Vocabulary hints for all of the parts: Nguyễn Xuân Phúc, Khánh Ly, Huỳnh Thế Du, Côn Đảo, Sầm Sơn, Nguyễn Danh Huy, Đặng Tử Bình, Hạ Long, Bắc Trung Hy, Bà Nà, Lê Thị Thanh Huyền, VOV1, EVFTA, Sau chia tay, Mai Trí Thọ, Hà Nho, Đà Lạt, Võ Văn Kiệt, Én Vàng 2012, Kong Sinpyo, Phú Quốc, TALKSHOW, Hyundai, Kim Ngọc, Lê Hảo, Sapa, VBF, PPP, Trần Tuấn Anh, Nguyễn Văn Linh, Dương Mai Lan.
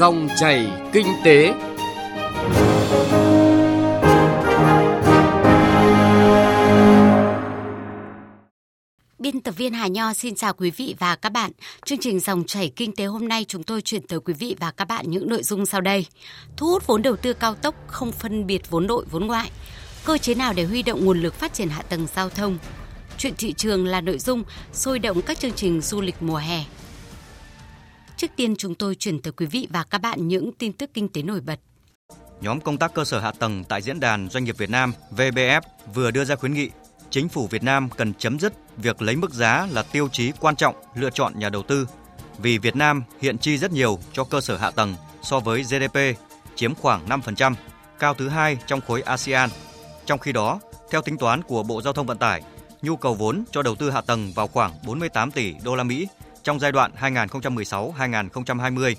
Dòng chảy kinh tế. Biên tập viên Hà Nho xin chào quý vị và các bạn. Chương trình Dòng chảy kinh tế hôm nay chúng tôi chuyển tới quý vị và các bạn những nội dung sau đây. Thu hút vốn đầu tư cao tốc không phân biệt vốn nội vốn ngoại. Cơ chế nào để huy động nguồn lực phát triển hạ tầng giao thông. Chuyện thị trường là nội dung sôi động các chương trình du lịch mùa hè. Trước tiên chúng tôi chuyển tới quý vị và các bạn những tin tức kinh tế nổi bật. Nhóm công tác cơ sở hạ tầng tại Diễn đàn Doanh nghiệp Việt Nam VBF vừa đưa ra khuyến nghị Chính phủ Việt Nam cần chấm dứt việc lấy mức giá là tiêu chí quan trọng lựa chọn nhà đầu tư, vì Việt Nam hiện chi rất nhiều cho cơ sở hạ tầng so với GDP, chiếm khoảng 5%, cao thứ hai trong khối ASEAN. Trong khi đó, theo tính toán của Bộ Giao thông Vận tải, nhu cầu vốn cho đầu tư hạ tầng vào khoảng 48 tỷ USD trong giai đoạn 2016-2020.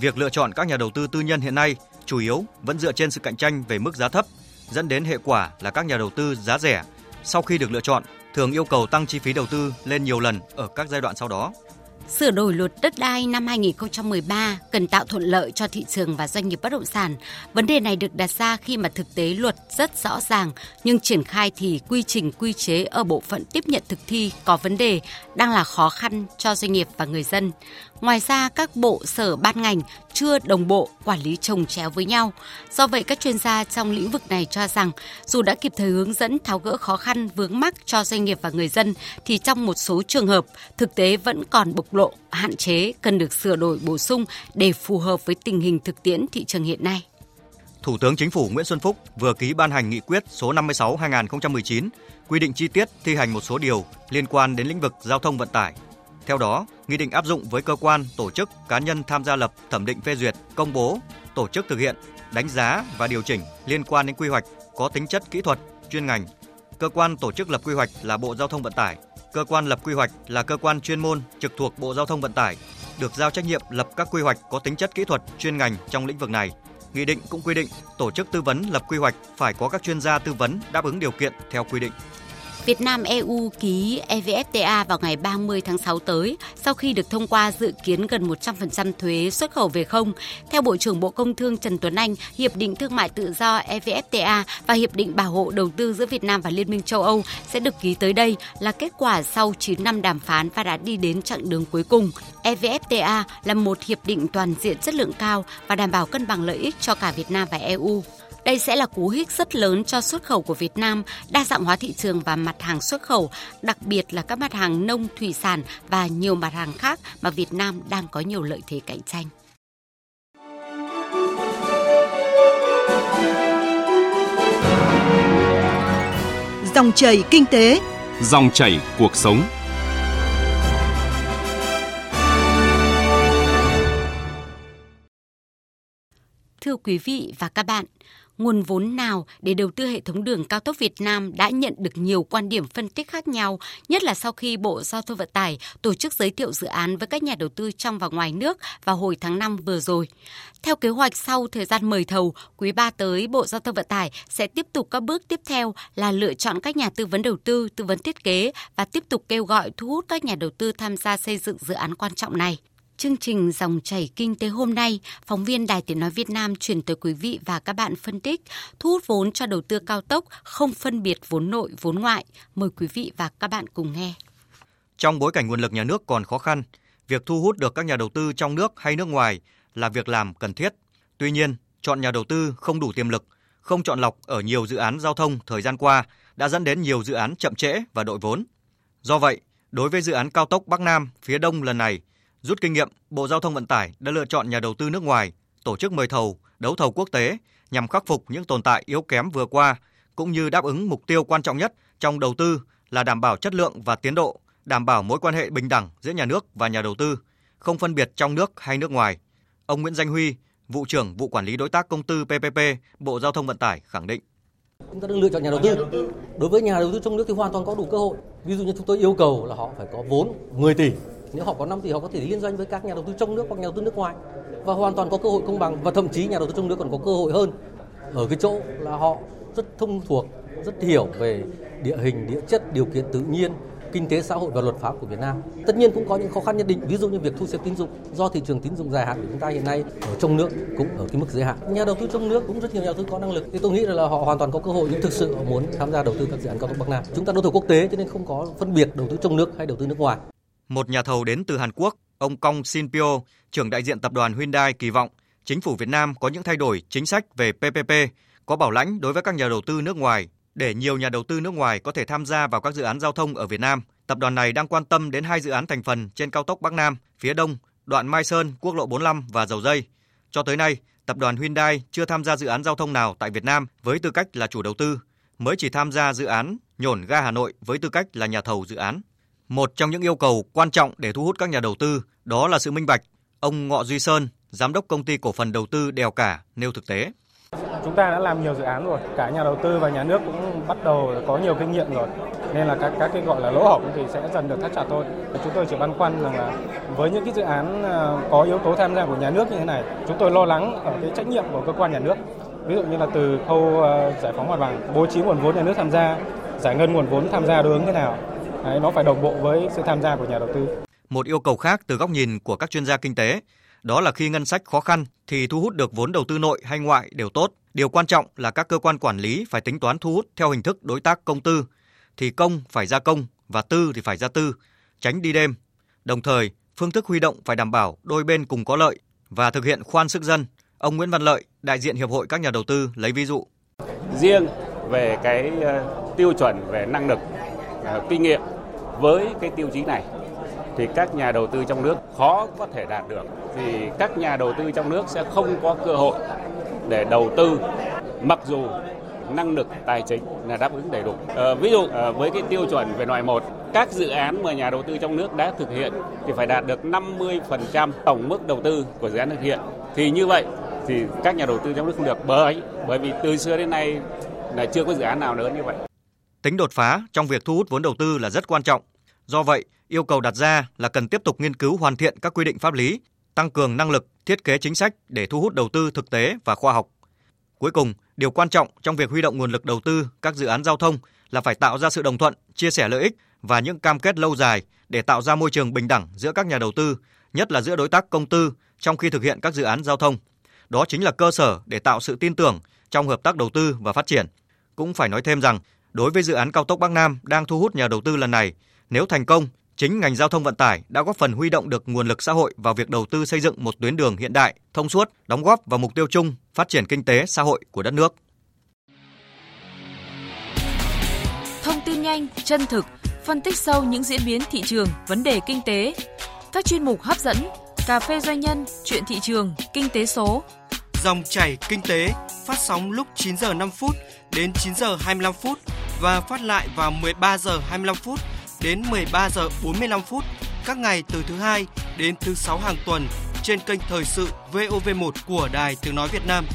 Việc lựa chọn các nhà đầu tư tư nhân hiện nay chủ yếu vẫn dựa trên sự cạnh tranh về mức giá thấp, dẫn đến hệ quả là các nhà đầu tư giá rẻ sau khi được lựa chọn thường yêu cầu tăng chi phí đầu tư lên nhiều lần ở các giai đoạn sau đó. Sửa đổi luật đất đai năm 2013 cần tạo thuận lợi cho thị trường và doanh nghiệp bất động sản. Vấn đề này được đặt ra khi mà thực tế luật rất rõ ràng, nhưng triển khai thì quy trình quy chế ở bộ phận tiếp nhận thực thi có vấn đề đang là khó khăn cho doanh nghiệp và người dân. Ngoài ra, các bộ sở ban ngành chưa đồng bộ, quản lý chồng chéo với nhau. Do vậy, các chuyên gia trong lĩnh vực này cho rằng, dù đã kịp thời hướng dẫn tháo gỡ khó khăn vướng mắc cho doanh nghiệp và người dân, thì trong một số trường hợp, thực tế vẫn còn bộc lộ, hạn chế cần được sửa đổi bổ sung để phù hợp với tình hình thực tiễn thị trường hiện nay. Thủ tướng Chính phủ Nguyễn Xuân Phúc vừa ký ban hành nghị quyết số 56/2019 quy định chi tiết thi hành một số điều liên quan đến lĩnh vực giao thông vận tải. Theo đó, nghị định áp dụng với cơ quan, tổ chức, cá nhân tham gia lập, thẩm định phê duyệt, công bố, tổ chức thực hiện, đánh giá và điều chỉnh liên quan đến quy hoạch có tính chất kỹ thuật, chuyên ngành. Cơ quan tổ chức lập quy hoạch là Bộ Giao thông Vận tải. Cơ quan lập quy hoạch là cơ quan chuyên môn trực thuộc Bộ Giao thông Vận tải, được giao trách nhiệm lập các quy hoạch có tính chất kỹ thuật, chuyên ngành trong lĩnh vực này. Nghị định cũng quy định tổ chức tư vấn lập quy hoạch phải có các chuyên gia tư vấn đáp ứng điều kiện theo quy định. Việt Nam EU ký EVFTA vào ngày 30 tháng 6 tới, sau khi được thông qua dự kiến gần 100% thuế xuất khẩu về không. Theo Bộ trưởng Bộ Công Thương Trần Tuấn Anh, Hiệp định Thương mại Tự do EVFTA và Hiệp định Bảo hộ Đầu tư giữa Việt Nam và Liên minh châu Âu sẽ được ký tới đây là kết quả sau 9 năm đàm phán và đã đi đến chặng đường cuối cùng. EVFTA là một hiệp định toàn diện chất lượng cao và đảm bảo cân bằng lợi ích cho cả Việt Nam và EU. Đây sẽ là cú hích rất lớn cho xuất khẩu của Việt Nam, đa dạng hóa thị trường và mặt hàng xuất khẩu, đặc biệt là các mặt hàng nông, thủy sản và nhiều mặt hàng khác mà Việt Nam đang có nhiều lợi thế cạnh tranh. Dòng chảy kinh tế, dòng chảy cuộc sống. Thưa quý vị và các bạn, nguồn vốn nào để đầu tư hệ thống đường cao tốc Việt Nam đã nhận được nhiều quan điểm phân tích khác nhau, nhất là sau khi Bộ Giao thông Vận tải tổ chức giới thiệu dự án với các nhà đầu tư trong và ngoài nước vào hồi tháng 5 vừa rồi. Theo kế hoạch, sau thời gian mời thầu, quý 3 tới, Bộ Giao thông Vận tải sẽ tiếp tục các bước tiếp theo là lựa chọn các nhà tư vấn đầu tư, tư vấn thiết kế và tiếp tục kêu gọi thu hút các nhà đầu tư tham gia xây dựng dự án quan trọng này. Chương trình Dòng chảy kinh tế hôm nay, phóng viên Đài Tiếng nói Việt Nam chuyển tới quý vị và các bạn phân tích thu hút vốn cho đầu tư cao tốc không phân biệt vốn nội vốn ngoại. Mời quý vị và các bạn cùng nghe. Trong bối cảnh nguồn lực nhà nước còn khó khăn, việc thu hút được các nhà đầu tư trong nước hay nước ngoài là việc làm cần thiết. Tuy nhiên, chọn nhà đầu tư không đủ tiềm lực, không chọn lọc ở nhiều dự án giao thông thời gian qua đã dẫn đến nhiều dự án chậm trễ và đội vốn. Do vậy, đối với dự án cao tốc Bắc Nam phía Đông lần này, rút kinh nghiệm, Bộ Giao thông Vận tải đã lựa chọn nhà đầu tư nước ngoài, tổ chức mời thầu, đấu thầu quốc tế nhằm khắc phục những tồn tại yếu kém vừa qua, cũng như đáp ứng mục tiêu quan trọng nhất trong đầu tư là đảm bảo chất lượng và tiến độ, đảm bảo mối quan hệ bình đẳng giữa nhà nước và nhà đầu tư, không phân biệt trong nước hay nước ngoài. Ông Nguyễn Danh Huy, Vụ trưởng Vụ Quản lý Đối tác Công tư PPP, Bộ Giao thông Vận tải khẳng định. Chúng ta đang lựa chọn nhà đầu tư. Đối với nhà đầu tư trong nước thì hoàn toàn có đủ cơ hội. Ví dụ như chúng tôi yêu cầu là họ phải có vốn 10 tỷ. Nếu họ có 5 tỷ họ có thể liên doanh với các nhà đầu tư trong nước hoặc nhà đầu tư nước ngoài và hoàn toàn có cơ hội công bằng, và thậm chí nhà đầu tư trong nước còn có cơ hội hơn ở cái chỗ là họ rất thông thuộc, rất hiểu về địa hình, địa chất, điều kiện tự nhiên, kinh tế xã hội và luật pháp của Việt Nam. Tất nhiên cũng có những khó khăn nhất định, ví dụ như việc thu xếp tín dụng do thị trường tín dụng dài hạn của chúng ta hiện nay ở trong nước cũng ở cái mức giới hạn. Nhà đầu tư trong nước cũng rất nhiều nhà đầu tư có năng lực, thì tôi nghĩ là họ hoàn toàn có cơ hội nhưng thực sự họ muốn tham gia đầu tư các dự án cao tốc Bắc Nam. Chúng ta đối thủ quốc tế cho nên không có phân biệt đầu tư trong nước hay đầu tư nước ngoài. Một nhà thầu đến từ Hàn Quốc, ông Kong Sinpyo, trưởng đại diện tập đoàn Hyundai kỳ vọng chính phủ Việt Nam có những thay đổi chính sách về PPP, có bảo lãnh đối với các nhà đầu tư nước ngoài để nhiều nhà đầu tư nước ngoài có thể tham gia vào các dự án giao thông ở Việt Nam. Tập đoàn này đang quan tâm đến hai dự án thành phần trên cao tốc Bắc Nam, phía Đông, đoạn Mai Sơn, quốc lộ 45 và Dầu Dây. Cho tới nay, tập đoàn Hyundai chưa tham gia dự án giao thông nào tại Việt Nam với tư cách là chủ đầu tư, mới chỉ tham gia dự án nhổn ga Hà Nội với tư cách là nhà thầu dự án. Một trong những yêu cầu quan trọng để thu hút các nhà đầu tư đó là sự minh bạch. Ông Ngọ Duy Sơn, giám đốc công ty cổ phần đầu tư Đèo Cả nêu thực tế. Chúng ta đã làm nhiều dự án rồi, cả nhà đầu tư và nhà nước cũng bắt đầu có nhiều kinh nghiệm rồi. Nên là các cái gọi là lỗ hổng thì sẽ dần được thắt chặt thôi. Chúng tôi chỉ băn khoăn rằng là với những cái dự án có yếu tố tham gia của nhà nước như thế này, chúng tôi lo lắng ở cái trách nhiệm của cơ quan nhà nước. Ví dụ như là từ khâu giải phóng mặt bằng, bố trí nguồn vốn nhà nước tham gia, giải ngân nguồn vốn tham gia đối ứng thế nào. Đấy, nó phải đồng bộ với sự tham gia của nhà đầu tư. Một yêu cầu khác từ góc nhìn của các chuyên gia kinh tế, đó là khi ngân sách khó khăn thì thu hút được vốn đầu tư nội hay ngoại đều tốt. Điều quan trọng là các cơ quan quản lý phải tính toán thu hút theo hình thức đối tác công tư, thì công phải ra công và tư thì phải ra tư, tránh đi đêm. Đồng thời, phương thức huy động phải đảm bảo đôi bên cùng có lợi và thực hiện khoan sức dân. Ông Nguyễn Văn Lợi, đại diện Hiệp hội các nhà đầu tư lấy ví dụ. Riêng về cái tiêu chuẩn về năng lực, kinh nghiệm với cái tiêu chí này thì các nhà đầu tư trong nước khó có thể đạt được, thì các nhà đầu tư trong nước sẽ không có cơ hội để đầu tư mặc dù năng lực tài chính là đáp ứng đầy đủ. Với cái tiêu chuẩn về loại 1, các dự án mà nhà đầu tư trong nước đã thực hiện thì phải đạt được 50% tổng mức đầu tư của dự án thực hiện. Thì như vậy thì các nhà đầu tư trong nước không được, bởi vì từ xưa đến nay là chưa có dự án nào lớn như vậy. Tính đột phá trong việc thu hút vốn đầu tư là rất quan trọng. Do vậy, yêu cầu đặt ra là cần tiếp tục nghiên cứu hoàn thiện các quy định pháp lý, tăng cường năng lực, thiết kế chính sách để thu hút đầu tư thực tế và khoa học. Cuối cùng, điều quan trọng trong việc huy động nguồn lực đầu tư các dự án giao thông là phải tạo ra sự đồng thuận, chia sẻ lợi ích và những cam kết lâu dài để tạo ra môi trường bình đẳng giữa các nhà đầu tư, nhất là giữa đối tác công tư trong khi thực hiện các dự án giao thông. Đó chính là cơ sở để tạo sự tin tưởng trong hợp tác đầu tư và phát triển. Cũng phải nói thêm rằng, đối với dự án cao tốc Bắc Nam đang thu hút nhà đầu tư lần này, nếu thành công, chính ngành giao thông vận tải đã góp phần huy động được nguồn lực xã hội vào việc đầu tư xây dựng một tuyến đường hiện đại, thông suốt, đóng góp vào mục tiêu chung phát triển kinh tế xã hội của đất nước. Thông tin nhanh, chân thực, phân tích sâu những diễn biến thị trường, vấn đề kinh tế. Các chuyên mục hấp dẫn, cà phê doanh nhân, chuyện thị trường, kinh tế số. Dòng chảy kinh tế phát sóng lúc 9 giờ 5 phút đến 9 giờ 25 phút và phát lại vào 13 giờ 25 phút. Đến 13 giờ 45 phút các ngày từ thứ 2 đến thứ 6 hàng tuần trên kênh Thời sự VOV1 của Đài Tiếng nói Việt Nam.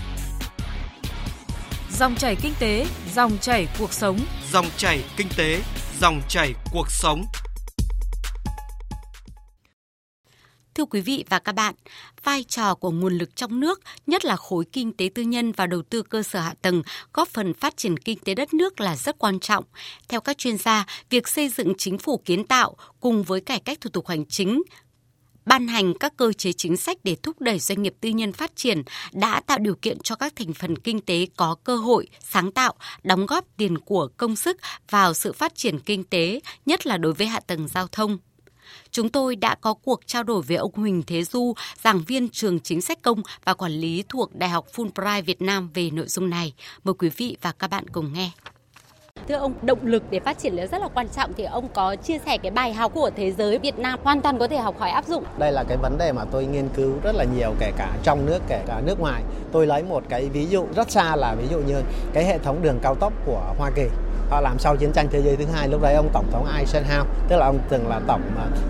Dòng chảy kinh tế, dòng chảy cuộc sống. Dòng chảy kinh tế, dòng chảy cuộc sống. Thưa quý vị và các bạn, vai trò của nguồn lực trong nước, nhất là khối kinh tế tư nhân và đầu tư cơ sở hạ tầng, góp phần phát triển kinh tế đất nước là rất quan trọng. Theo các chuyên gia, việc xây dựng chính phủ kiến tạo cùng với cải cách thủ tục hành chính, ban hành các cơ chế chính sách để thúc đẩy doanh nghiệp tư nhân phát triển đã tạo điều kiện cho các thành phần kinh tế có cơ hội sáng tạo, đóng góp tiền của công sức vào sự phát triển kinh tế, nhất là đối với hạ tầng giao thông. Chúng tôi đã có cuộc trao đổi với ông Huỳnh Thế Du, giảng viên trường chính sách công và quản lý thuộc Đại học Fulbright Việt Nam về nội dung này. Mời quý vị và các bạn cùng nghe. Thưa ông, động lực để phát triển là rất là quan trọng, thì ông có chia sẻ cái bài học của thế giới Việt Nam hoàn toàn có thể học hỏi áp dụng. Đây là cái vấn đề mà tôi nghiên cứu rất là nhiều, kể cả trong nước, kể cả nước ngoài. Tôi lấy một cái ví dụ rất xa là ví dụ như cái hệ thống đường cao tốc của Hoa Kỳ. Họ làm sau chiến tranh thế giới thứ hai, lúc đấy ông Tổng thống Eisenhower, tức là ông từng là tổng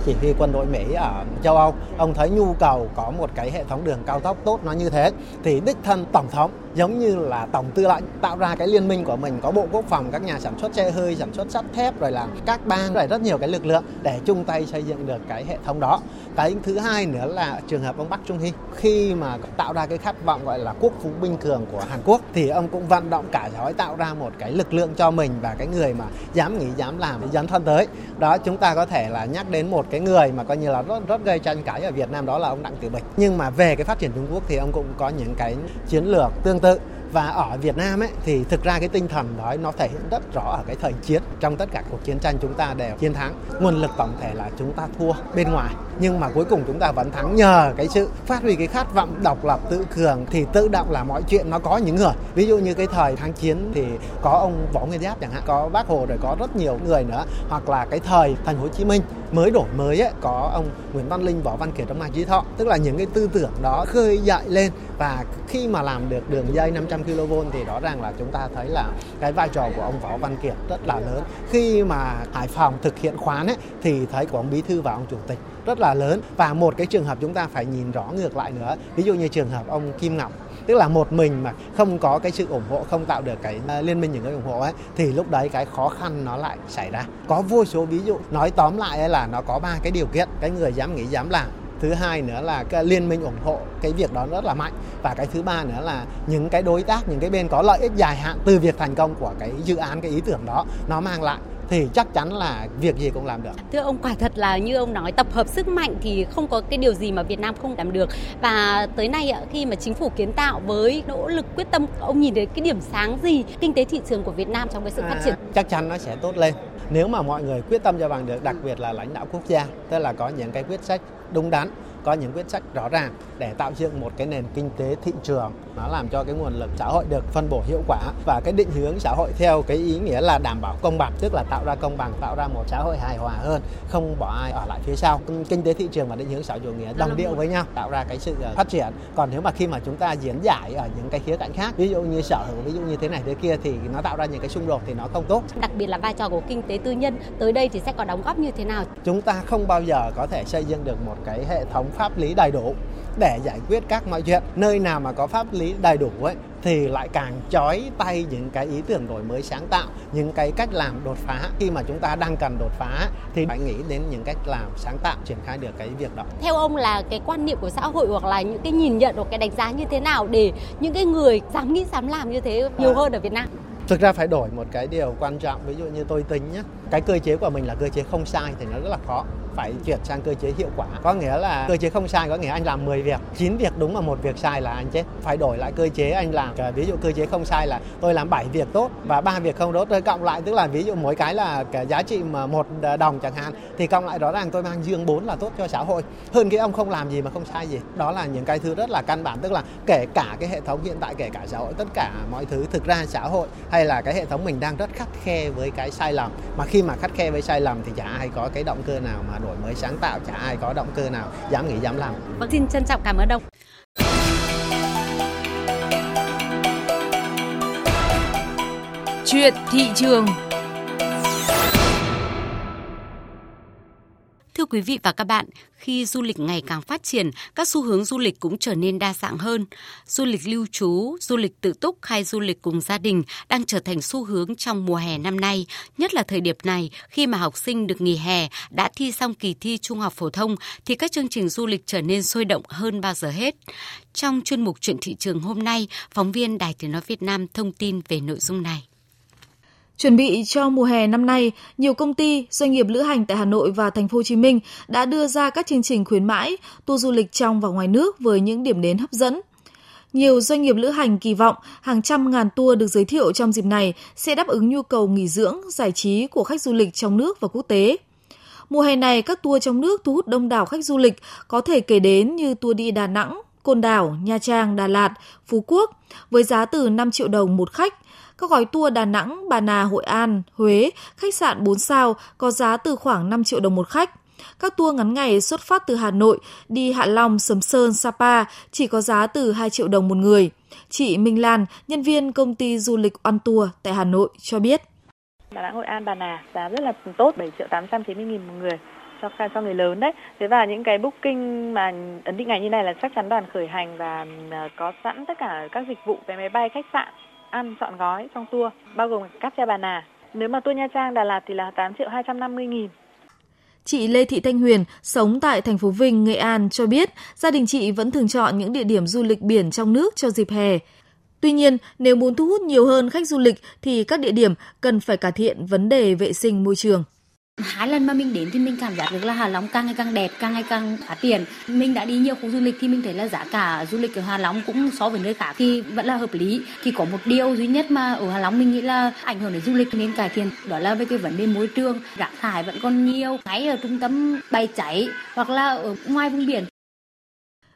chỉ huy quân đội Mỹ ở châu Âu, ông thấy nhu cầu có một cái hệ thống đường cao tốc tốt nó như thế, thì đích thân Tổng thống giống như là tổng tư lệnh tạo ra cái liên minh của mình, có bộ quốc phòng, các nhà sản xuất xe hơi, sản xuất sắt thép, rồi là các bang, rồi rất nhiều cái lực lượng để chung tay xây dựng được cái hệ thống đó. Cái thứ hai nữa là trường hợp ông Bắc Trung Hy, khi mà tạo ra cái khát vọng gọi là quốc phú binh cường của Hàn Quốc thì ông cũng vận động cả giới tạo ra một cái lực lượng cho mình, và cái người mà dám nghĩ, dám làm, dám thân tới đó, chúng ta có thể là nhắc đến một cái người mà coi như là rất gây tranh cãi ở Việt Nam, đó là ông Đặng Tử Bình. Nhưng mà về cái phát triển Trung Quốc thì ông cũng có những cái chiến lược tương tự. Và ở Việt Nam ấy, thì thực ra cái tinh thần đó nó thể hiện rất rõ ở cái thời chiến. Trong tất cả cuộc chiến tranh chúng ta đều chiến thắng. Nguồn lực tổng thể là chúng ta thua bên ngoài, nhưng mà cuối cùng chúng ta vẫn thắng nhờ cái sự phát huy cái khát vọng độc lập tự cường, thì tự động là mọi chuyện nó có những người. Ví dụ như cái thời kháng chiến thì có ông Võ Nguyên Giáp chẳng hạn, có Bác Hồ, rồi có rất nhiều người nữa. Hoặc là cái thời thành Hồ Chí Minh mới đổi mới ấy, có ông Nguyễn Văn Linh, Võ Văn Kiệt, Mai Trí Thọ. Tức là những cái tư tưởng đó khơi dậy lên, và khi mà làm được đường dây 500 kV thì rõ ràng là chúng ta thấy là cái vai trò của ông Võ Văn Kiệt rất là lớn. Khi mà Hải Phòng thực hiện khoán ấy, thì thấy của ông Bí Thư và ông Chủ tịch rất là lớn. Và một cái trường hợp chúng ta phải nhìn rõ ngược lại nữa, ví dụ như trường hợp ông Kim Ngọc, tức là một mình mà không có cái sự ủng hộ, không tạo được cái liên minh những người ủng hộ ấy, thì lúc đấy cái khó khăn nó lại xảy ra. Có vô số ví dụ. Nói tóm lại ấy là nó có 3 cái điều kiện: cái người dám nghĩ, dám làm. Thứ hai nữa là cái liên minh ủng hộ cái việc đó rất là mạnh. Và cái thứ ba nữa là những cái đối tác, những cái bên có lợi ích dài hạn từ việc thành công của cái dự án, cái ý tưởng đó nó mang lại, thì chắc chắn là việc gì cũng làm được. Thưa ông, quả thật là như ông nói, tập hợp sức mạnh thì không có cái điều gì mà Việt Nam không làm được. Và tới nay khi mà chính phủ kiến tạo với nỗ lực quyết tâm, ông nhìn thấy cái điểm sáng gì kinh tế thị trường của Việt Nam trong cái sự phát triển? Chắc chắn nó sẽ tốt lên nếu mà mọi người quyết tâm cho bằng được, đặc biệt là lãnh đạo quốc gia, tức là có những cái quyết sách đúng đắn, có những quyết sách rõ ràng để tạo dựng một cái nền kinh tế thị trường, nó làm cho cái nguồn lực xã hội được phân bổ hiệu quả, và cái định hướng xã hội theo cái ý nghĩa là đảm bảo công bằng, tức là tạo ra công bằng, tạo ra một xã hội hài hòa hơn, không bỏ ai ở lại phía sau. Kinh tế thị trường và định hướng xã hội chủ nghĩa đồng điệu với nhau, tạo ra cái sự phát triển. Còn nếu mà khi mà chúng ta diễn giải ở những cái khía cạnh khác, ví dụ như sở hữu, ví dụ như thế này thế kia, thì nó tạo ra những cái xung đột thì nó không tốt. Đặc biệt là vai trò của kinh tế tư nhân tới đây thì sẽ có đóng góp như thế nào? Chúng ta không bao giờ có thể xây dựng được một cái hệ thống pháp lý đầy đủ để giải quyết các mọi chuyện. Nơi nào mà có pháp lý đầy đủ ấy thì lại càng chói tay những cái ý tưởng đổi mới sáng tạo, những cái cách làm đột phá. Khi mà chúng ta đang cần đột phá thì phải nghĩ đến những cách làm sáng tạo, triển khai được cái việc đó. Theo ông là cái quan niệm của xã hội hoặc là những cái nhìn nhận hoặc cái đánh giá như thế nào để những cái người dám nghĩ dám làm như thế nhiều hơn ở Việt Nam? Thực ra phải đổi một cái điều quan trọng, ví dụ như tôi tính nhé, cái cơ chế của mình là cơ chế không sai thì nó rất là khó, phải chuyển sang cơ chế hiệu quả. Có nghĩa là cơ chế không sai có nghĩa anh làm 10 việc, 9 việc đúng mà 1 việc sai là anh chết. Phải đổi lại cơ chế anh làm, ví dụ cơ chế không sai là tôi làm 7 việc tốt và 3 việc không tốt, tôi cộng lại, tức là ví dụ mỗi cái là cái giá trị mà 1 đồng chẳng hạn, thì cộng lại rõ ràng tôi mang dương 4 là tốt cho xã hội, hơn cái ông không làm gì mà không sai gì. Đó là những cái thứ rất là căn bản, tức là kể cả cái hệ thống hiện tại, kể cả xã hội, tất cả mọi thứ, thực ra xã hội hay là cái hệ thống mình đang rất khắt khe với cái sai lầm. Mà khi mà khắt khe với sai lầm thì chả ai có cái động cơ nào mà đổi mới sáng tạo, chả ai có động cơ nào dám nghĩ dám làm. Vâng, xin trân trọng cảm ơn ông. Chuyện thị trường. Thưa quý vị và các bạn, khi du lịch ngày càng phát triển, các xu hướng du lịch cũng trở nên đa dạng hơn. Du lịch lưu trú, du lịch tự túc hay du lịch cùng gia đình đang trở thành xu hướng trong mùa hè năm nay, nhất là thời điểm này khi mà học sinh được nghỉ hè, đã thi xong kỳ thi trung học phổ thông thì các chương trình du lịch trở nên sôi động hơn bao giờ hết. Trong chuyên mục Chuyện thị trường hôm nay, phóng viên Đài Tiếng nói Việt Nam thông tin về nội dung này. Chuẩn bị cho mùa hè năm nay, nhiều công ty, doanh nghiệp lữ hành tại Hà Nội và Thành phố Hồ Chí Minh đã đưa ra các chương trình khuyến mãi, tour du lịch trong và ngoài nước với những điểm đến hấp dẫn. Nhiều doanh nghiệp lữ hành kỳ vọng hàng trăm ngàn tour được giới thiệu trong dịp này sẽ đáp ứng nhu cầu nghỉ dưỡng, giải trí của khách du lịch trong nước và quốc tế. Mùa hè này, các tour trong nước thu hút đông đảo khách du lịch, có thể kể đến như tour đi Đà Nẵng, Côn Đảo, Nha Trang, Đà Lạt, Phú Quốc với giá từ 5 triệu đồng một khách. Các gói tour Đà Nẵng, Bà Nà, Hội An, Huế, khách sạn 4 sao có giá từ khoảng 5 triệu đồng một khách. Các tour ngắn ngày xuất phát từ Hà Nội đi Hạ Long, Sầm Sơn, Sapa chỉ có giá từ 2 triệu đồng một người. Chị Minh Lan, nhân viên công ty du lịch One Tour tại Hà Nội cho biết. Đà Nẵng, Hội An, Bà Nà giá rất là tốt, 7.890.000 một người. cho người lớn đấy. Thế và những cái booking mà ấn định ngày như này là chắc chắn đoàn khởi hành và có sẵn tất cả các dịch vụ vé máy bay, khách sạn, ăn trọn gói trong tour, bao gồm Cáp Cha Bà Nà. Nếu mà tour Nha Trang Đà Lạt thì là 8.250.000. Chị Lê Thị Thanh Huyền sống tại thành phố Vinh, Nghệ An cho biết gia đình chị vẫn thường chọn những địa điểm du lịch biển trong nước cho dịp hè. Tuy nhiên, nếu muốn thu hút nhiều hơn khách du lịch thì các địa điểm cần phải cải thiện vấn đề vệ sinh môi trường. 2 lần mà mình đến thì mình cảm giác được là Hạ Long càng ngày càng đẹp, càng ngày càng phát triển. Mình đã đi nhiều khu du lịch thì mình thấy là giá cả du lịch ở Hạ Long cũng so với nơi khác thì vẫn là hợp lý. Thì có một điều duy nhất mà ở Hạ Long mình nghĩ là ảnh hưởng đến du lịch nên cải thiện, đó là về cái vấn đề môi trường. Rác thải vẫn còn nhiều, ngay ở trung tâm bãi cháy hoặc là ở ngoài vùng biển.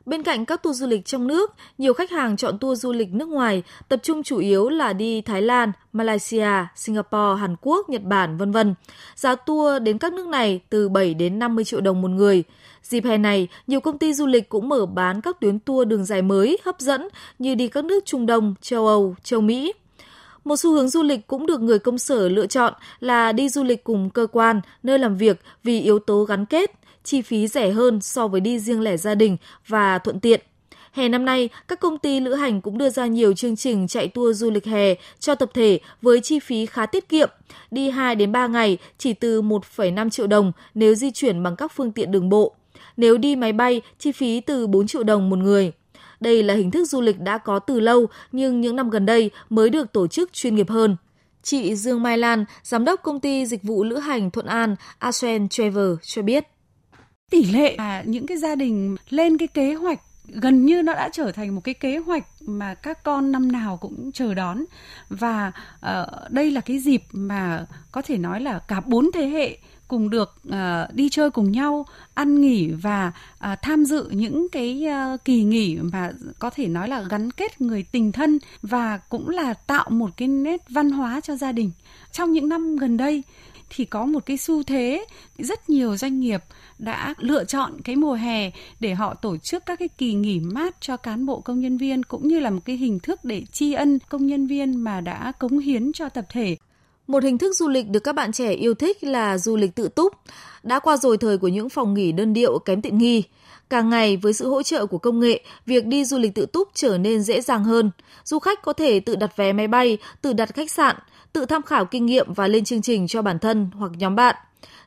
Bên cạnh các tour du lịch trong nước, nhiều khách hàng chọn tour du lịch nước ngoài, tập trung chủ yếu là đi Thái Lan, Malaysia, Singapore, Hàn Quốc, Nhật Bản, v.v. Giá tour đến các nước này từ 7 đến 50 triệu đồng một người. Dịp hè này, nhiều công ty du lịch cũng mở bán các tuyến tour đường dài mới hấp dẫn như đi các nước Trung Đông, châu Âu, châu Mỹ. Một xu hướng du lịch cũng được người công sở lựa chọn là đi du lịch cùng cơ quan, nơi làm việc vì yếu tố gắn kết. Chi phí rẻ hơn so với đi riêng lẻ gia đình và thuận tiện. Hè năm nay, các công ty lữ hành cũng đưa ra nhiều chương trình chạy tour du lịch hè cho tập thể với chi phí khá tiết kiệm, đi 2 đến 3 ngày chỉ từ 1,5 triệu đồng nếu di chuyển bằng các phương tiện đường bộ. Nếu đi máy bay, chi phí từ 4 triệu đồng một người. Đây là hình thức du lịch đã có từ lâu nhưng những năm gần đây mới được tổ chức chuyên nghiệp hơn. Chị Dương Mai Lan, giám đốc công ty dịch vụ lữ hành Thuận An, Ascend Travel cho biết. Tỷ lệ mà những cái gia đình lên cái kế hoạch gần như nó đã trở thành một cái kế hoạch mà các con năm nào cũng chờ đón. Và đây là cái dịp mà có thể nói là cả 4 thế hệ cùng được đi chơi cùng nhau, ăn nghỉ và tham dự những cái kỳ nghỉ mà có thể nói là gắn kết người tình thân và cũng là tạo một cái nét văn hóa cho gia đình. Trong những năm gần đây thì có một cái xu thế rất nhiều doanh nghiệp đã lựa chọn cái mùa hè để họ tổ chức các cái kỳ nghỉ mát cho cán bộ công nhân viên cũng như là một cái hình thức để tri ân công nhân viên mà đã cống hiến cho tập thể. Một hình thức du lịch được các bạn trẻ yêu thích là du lịch tự túc. Đã qua rồi thời của những phòng nghỉ đơn điệu kém tiện nghi. Càng ngày với sự hỗ trợ của công nghệ, việc đi du lịch tự túc trở nên dễ dàng hơn. Du khách có thể tự đặt vé máy bay, tự đặt khách sạn, tự tham khảo kinh nghiệm và lên chương trình cho bản thân hoặc nhóm bạn.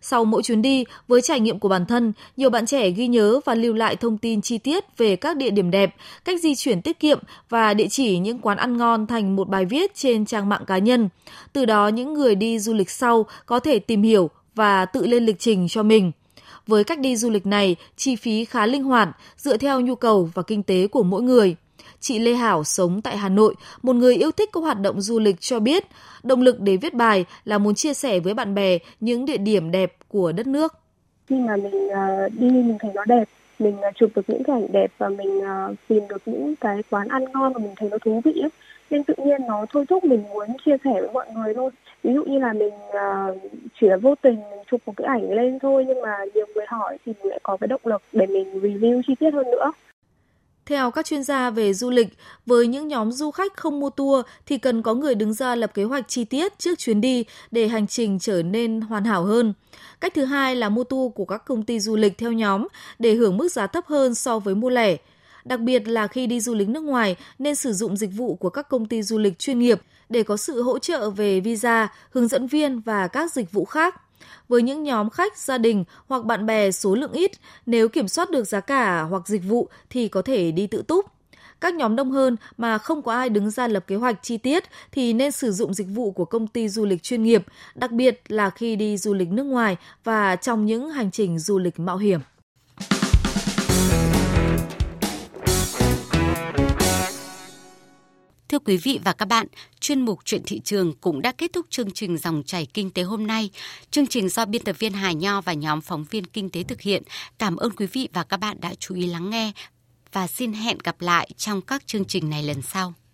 Sau mỗi chuyến đi, với trải nghiệm của bản thân, nhiều bạn trẻ ghi nhớ và lưu lại thông tin chi tiết về các địa điểm đẹp, cách di chuyển tiết kiệm và địa chỉ những quán ăn ngon thành một bài viết trên trang mạng cá nhân. Từ đó, những người đi du lịch sau có thể tìm hiểu và tự lên lịch trình cho mình. Với cách đi du lịch này, chi phí khá linh hoạt, dựa theo nhu cầu và kinh tế của mỗi người. Chị Lê Hảo sống tại Hà Nội, một người yêu thích các hoạt động du lịch cho biết, động lực để viết bài là muốn chia sẻ với bạn bè những địa điểm đẹp của đất nước. Khi mà mình đi mình thấy nó đẹp, mình chụp được những cái ảnh đẹp và mình tìm được những cái quán ăn ngon mà mình thấy nó thú vị ấy. Nên tự nhiên nó thôi thúc mình muốn chia sẻ với mọi người thôi. Ví dụ như là mình chỉ là vô tình mình chụp một cái ảnh lên thôi, nhưng mà nhiều người hỏi thì mình lại có cái động lực để mình review chi tiết hơn nữa. Theo các chuyên gia về du lịch, với những nhóm du khách không mua tour thì cần có người đứng ra lập kế hoạch chi tiết trước chuyến đi để hành trình trở nên hoàn hảo hơn. Cách thứ hai là mua tour của các công ty du lịch theo nhóm để hưởng mức giá thấp hơn so với mua lẻ. Đặc biệt là khi đi du lịch nước ngoài nên sử dụng dịch vụ của các công ty du lịch chuyên nghiệp để có sự hỗ trợ về visa, hướng dẫn viên và các dịch vụ khác. Với những nhóm khách, gia đình hoặc bạn bè số lượng ít, nếu kiểm soát được giá cả hoặc dịch vụ thì có thể đi tự túc. Các nhóm đông hơn mà không có ai đứng ra lập kế hoạch chi tiết thì nên sử dụng dịch vụ của công ty du lịch chuyên nghiệp, đặc biệt là khi đi du lịch nước ngoài và trong những hành trình du lịch mạo hiểm. Thưa quý vị và các bạn, chuyên mục Chuyện thị trường cũng đã kết thúc chương trình Dòng chảy kinh tế hôm nay. Chương trình do biên tập viên Hà Nho và nhóm phóng viên kinh tế thực hiện. Cảm ơn quý vị và các bạn đã chú ý lắng nghe và xin hẹn gặp lại trong các chương trình này lần sau.